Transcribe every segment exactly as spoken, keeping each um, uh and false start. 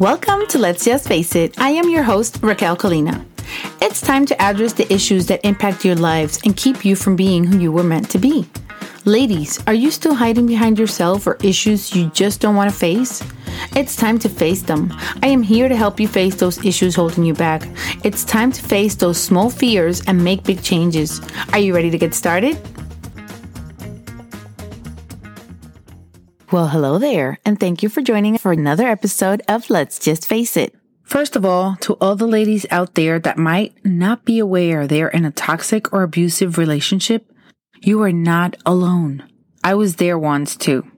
Welcome to Let's Just Face It. I am your host, Raquel Kalina. It's time to address the issues that impact your lives and keep you from being who you were meant to be. Ladies, are you still hiding behind yourself or issues you just don't want to face? It's time to face them. I am here to help you face those issues holding you back. It's time to face those small fears and make big changes. Are you ready to get started? Well, hello there, and thank you for joining us for another episode of Let's Just Face It. First of all, to all the ladies out there that might not be aware they're in a toxic or abusive relationship, you are not alone. I was there once too.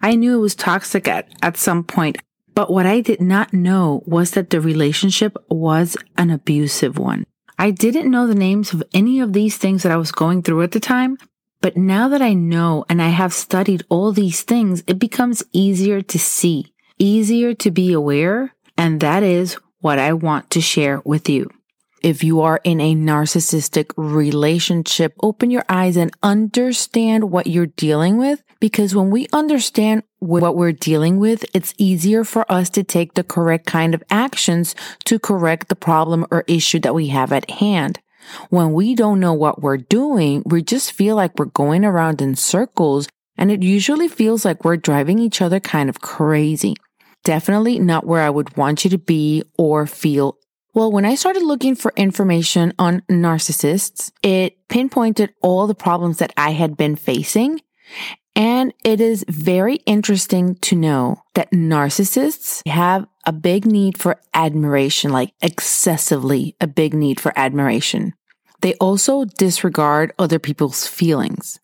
I knew it was toxic at, at some point, but what I did not know was that the relationship was an abusive one. I didn't know the names of any of these things that I was going through at the time, but now that I know and I have studied all these things, it becomes easier to see, easier to be aware, and that is what I want to share with you. If you are in a narcissistic relationship, open your eyes and understand what you're dealing with, because when we understand what we're dealing with, it's easier for us to take the correct kind of actions to correct the problem or issue that we have at hand. When we don't know what we're doing, we just feel like we're going around in circles, and it usually feels like we're driving each other kind of crazy. Definitely not where I would want you to be or feel. Well, when I started looking for information on narcissists, it pinpointed all the problems that I had been facing. And it is very interesting to know that narcissists have a big need for admiration, like excessively a big need for admiration. They also disregard other people's feelings.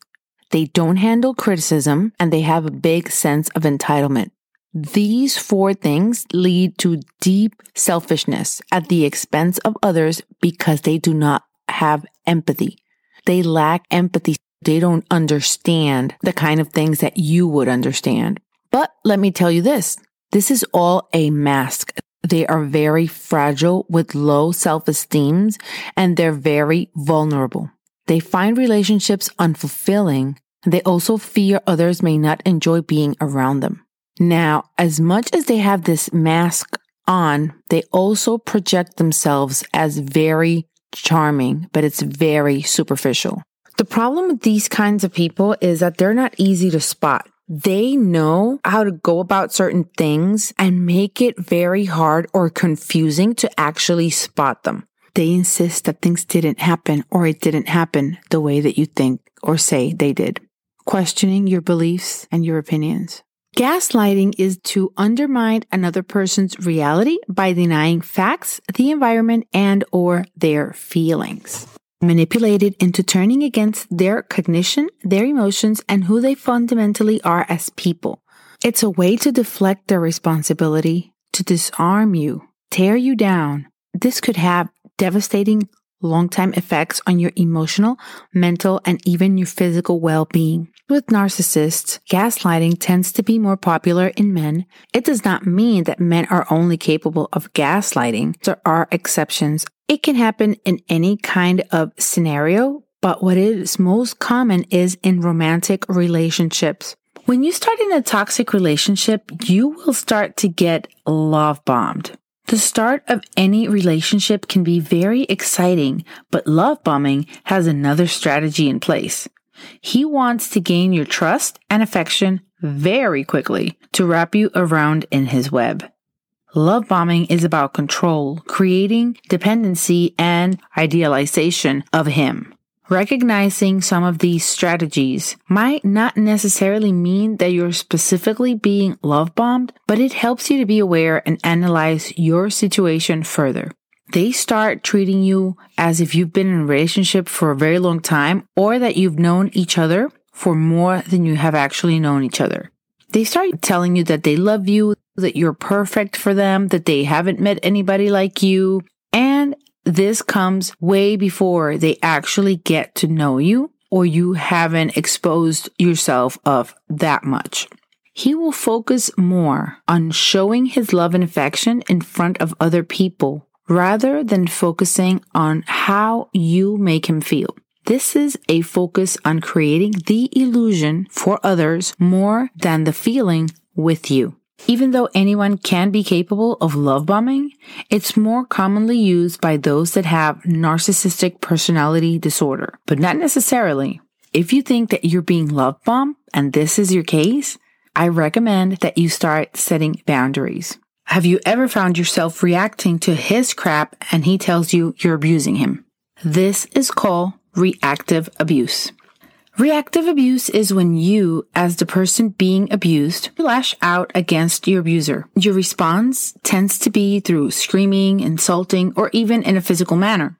They don't handle criticism, and they have a big sense of entitlement. These four things lead to deep selfishness at the expense of others because they do not have empathy. They lack empathy. They don't understand the kind of things that you would understand. But let me tell you this, this is all a mask. They are very fragile with low self-esteem, and they're very vulnerable. They find relationships unfulfilling. They also fear others may not enjoy being around them. Now, as much as they have this mask on, they also project themselves as very charming, but it's very superficial. The problem with these kinds of people is that they're not easy to spot. They know how to go about certain things and make it very hard or confusing to actually spot them. They insist that things didn't happen or it didn't happen the way that you think or say they did. Questioning your beliefs and your opinions. Gaslighting is to undermine another person's reality by denying facts, the environment, and or their feelings. Manipulated into turning against their cognition, their emotions, and who they fundamentally are as people. It's a way to deflect their responsibility, to disarm you, tear you down. This could have devastating long-term effects on your emotional, mental, and even your physical well-being. With narcissists, gaslighting tends to be more popular in men. It does not mean that men are only capable of gaslighting. There are exceptions. It can happen in any kind of scenario, but what is most common is in romantic relationships. When you start in a toxic relationship, you will start to get love bombed. The start of any relationship can be very exciting, but love bombing has another strategy in place. He wants to gain your trust and affection very quickly to wrap you around in his web. Love bombing is about control, creating dependency, and idealization of him. Recognizing some of these strategies might not necessarily mean that you're specifically being love bombed, but it helps you to be aware and analyze your situation further. They start treating you as if you've been in a relationship for a very long time, or that you've known each other for more than you have actually known each other. They start telling you that they love you, that you're perfect for them, that they haven't met anybody like you. And this comes way before they actually get to know you, or you haven't exposed yourself of that much. He will focus more on showing his love and affection in front of other people rather than focusing on how you make him feel. This is a focus on creating the illusion for others more than the feeling with you. Even though anyone can be capable of love bombing, it's more commonly used by those that have narcissistic personality disorder, but not necessarily. If you think that you're being love bombed and this is your case, I recommend that you start setting boundaries. Have you ever found yourself reacting to his crap and he tells you you're abusing him? This is called reactive abuse. Reactive abuse is when you, as the person being abused, lash out against your abuser. Your response tends to be through screaming, insulting, or even in a physical manner.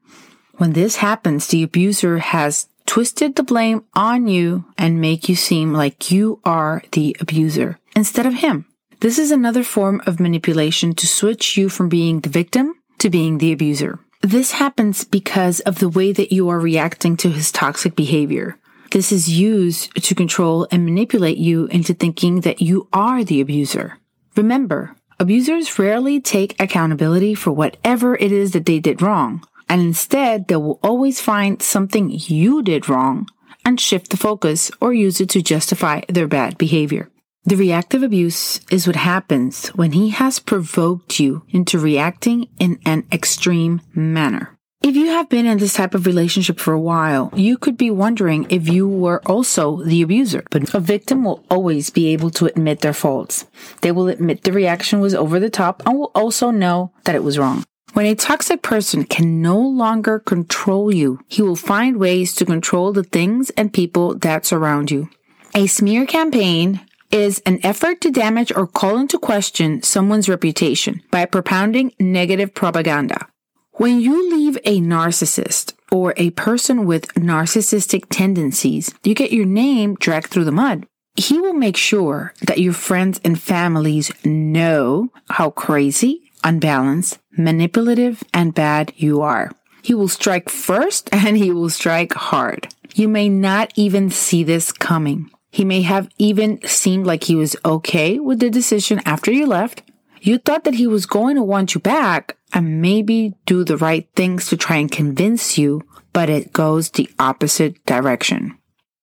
When this happens, the abuser has twisted the blame on you and make you seem like you are the abuser instead of him. This is another form of manipulation to switch you from being the victim to being the abuser. This happens because of the way that you are reacting to his toxic behavior. This is used to control and manipulate you into thinking that you are the abuser. Remember, abusers rarely take accountability for whatever it is that they did wrong. And instead, they will always find something you did wrong and shift the focus or use it to justify their bad behavior. The reactive abuse is what happens when he has provoked you into reacting in an extreme manner. If you have been in this type of relationship for a while, you could be wondering if you were also the abuser. But a victim will always be able to admit their faults. They will admit the reaction was over the top and will also know that it was wrong. When a toxic person can no longer control you, he will find ways to control the things and people that surround you. A smear campaign is an effort to damage or call into question someone's reputation by propounding negative propaganda. When you leave a narcissist or a person with narcissistic tendencies, you get your name dragged through the mud. He will make sure that your friends and families know how crazy, unbalanced, manipulative, and bad you are. He will strike first and he will strike hard. You may not even see this coming. He may have even seemed like he was okay with the decision after you left. You thought that he was going to want you back and maybe do the right things to try and convince you, but it goes the opposite direction.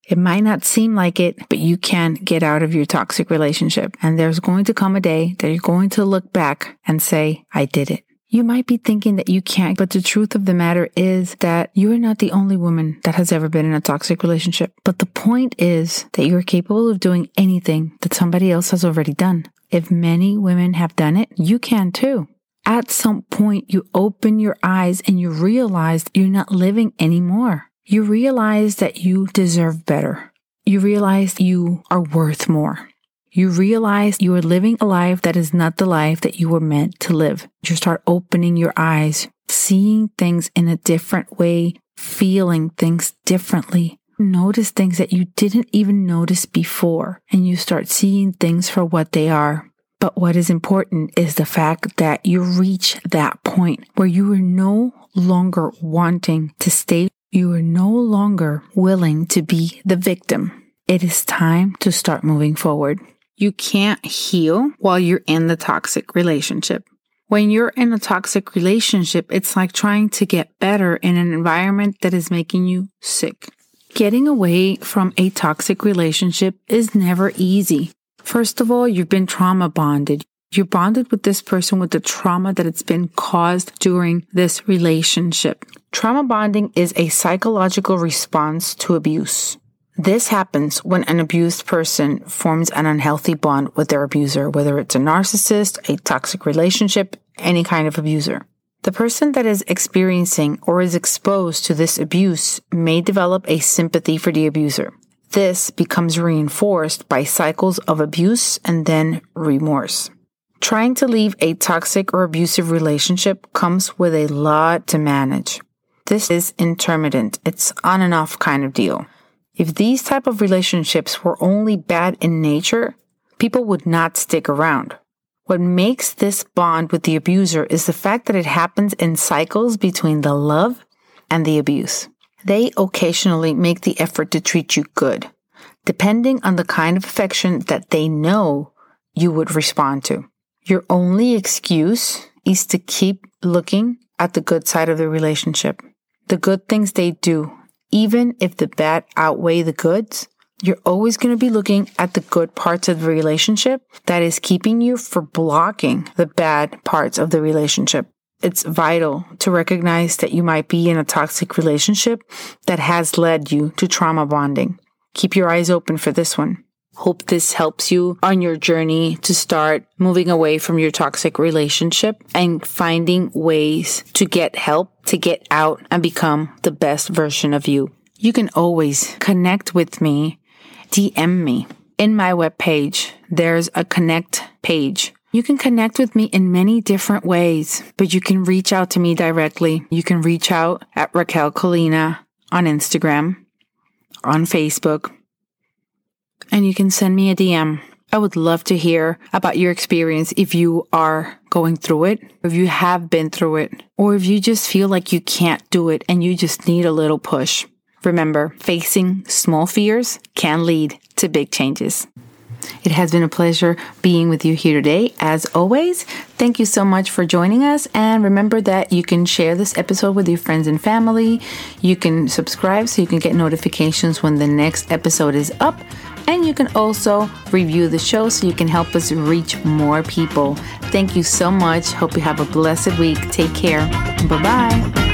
It might not seem like it, but you can't get out of your toxic relationship. And there's going to come a day that you're going to look back and say, I did it. You might be thinking that you can't, but the truth of the matter is that you are not the only woman that has ever been in a toxic relationship. But the point is that you're capable of doing anything that somebody else has already done. If many women have done it, you can too. At some point, you open your eyes and you realize that you're not living anymore. You realize that you deserve better. You realize you are worth more. You realize you are living a life that is not the life that you were meant to live. You start opening your eyes, seeing things in a different way, feeling things differently. Notice things that you didn't even notice before, and you start seeing things for what they are. But what is important is the fact that you reach that point where you are no longer wanting to stay. You are no longer willing to be the victim. It is time to start moving forward. You can't heal while you're in the toxic relationship. When you're in a toxic relationship, it's like trying to get better in an environment that is making you sick. Getting away from a toxic relationship is never easy. First of all, you've been trauma bonded. You're bonded with this person with the trauma that it's been caused during this relationship. Trauma bonding is a psychological response to abuse. This happens when an abused person forms an unhealthy bond with their abuser, whether it's a narcissist, a toxic relationship, any kind of abuser. The person that is experiencing or is exposed to this abuse may develop a sympathy for the abuser. This becomes reinforced by cycles of abuse and then remorse. Trying to leave a toxic or abusive relationship comes with a lot to manage. This is intermittent. It's on and off kind of deal. If these type of relationships were only bad in nature, people would not stick around. What makes this bond with the abuser is the fact that it happens in cycles between the love and the abuse. They occasionally make the effort to treat you good, depending on the kind of affection that they know you would respond to. Your only excuse is to keep looking at the good side of the relationship, the good things they do, even if the bad outweigh the goods. You're always going to be looking at the good parts of the relationship that is keeping you from blocking the bad parts of the relationship. It's vital to recognize that you might be in a toxic relationship that has led you to trauma bonding. Keep your eyes open for this one. Hope this helps you on your journey to start moving away from your toxic relationship and finding ways to get help, to get out and become the best version of you. You can always connect with me, D M me. In my webpage, there's a connect page. You can connect with me in many different ways, but you can reach out to me directly. You can reach out at Raquel Kalina on Instagram, on Facebook, and you can send me a D M. I would love to hear about your experience if you are going through it, if you have been through it, or if you just feel like you can't do it and you just need a little push. Remember, facing small fears can lead to big changes. It has been a pleasure being with you here today. As always, thank you so much for joining us. And remember that you can share this episode with your friends and family. You can subscribe so you can get notifications when the next episode is up. And you can also review the show so you can help us reach more people. Thank you so much. Hope you have a blessed week. Take care. Bye-bye.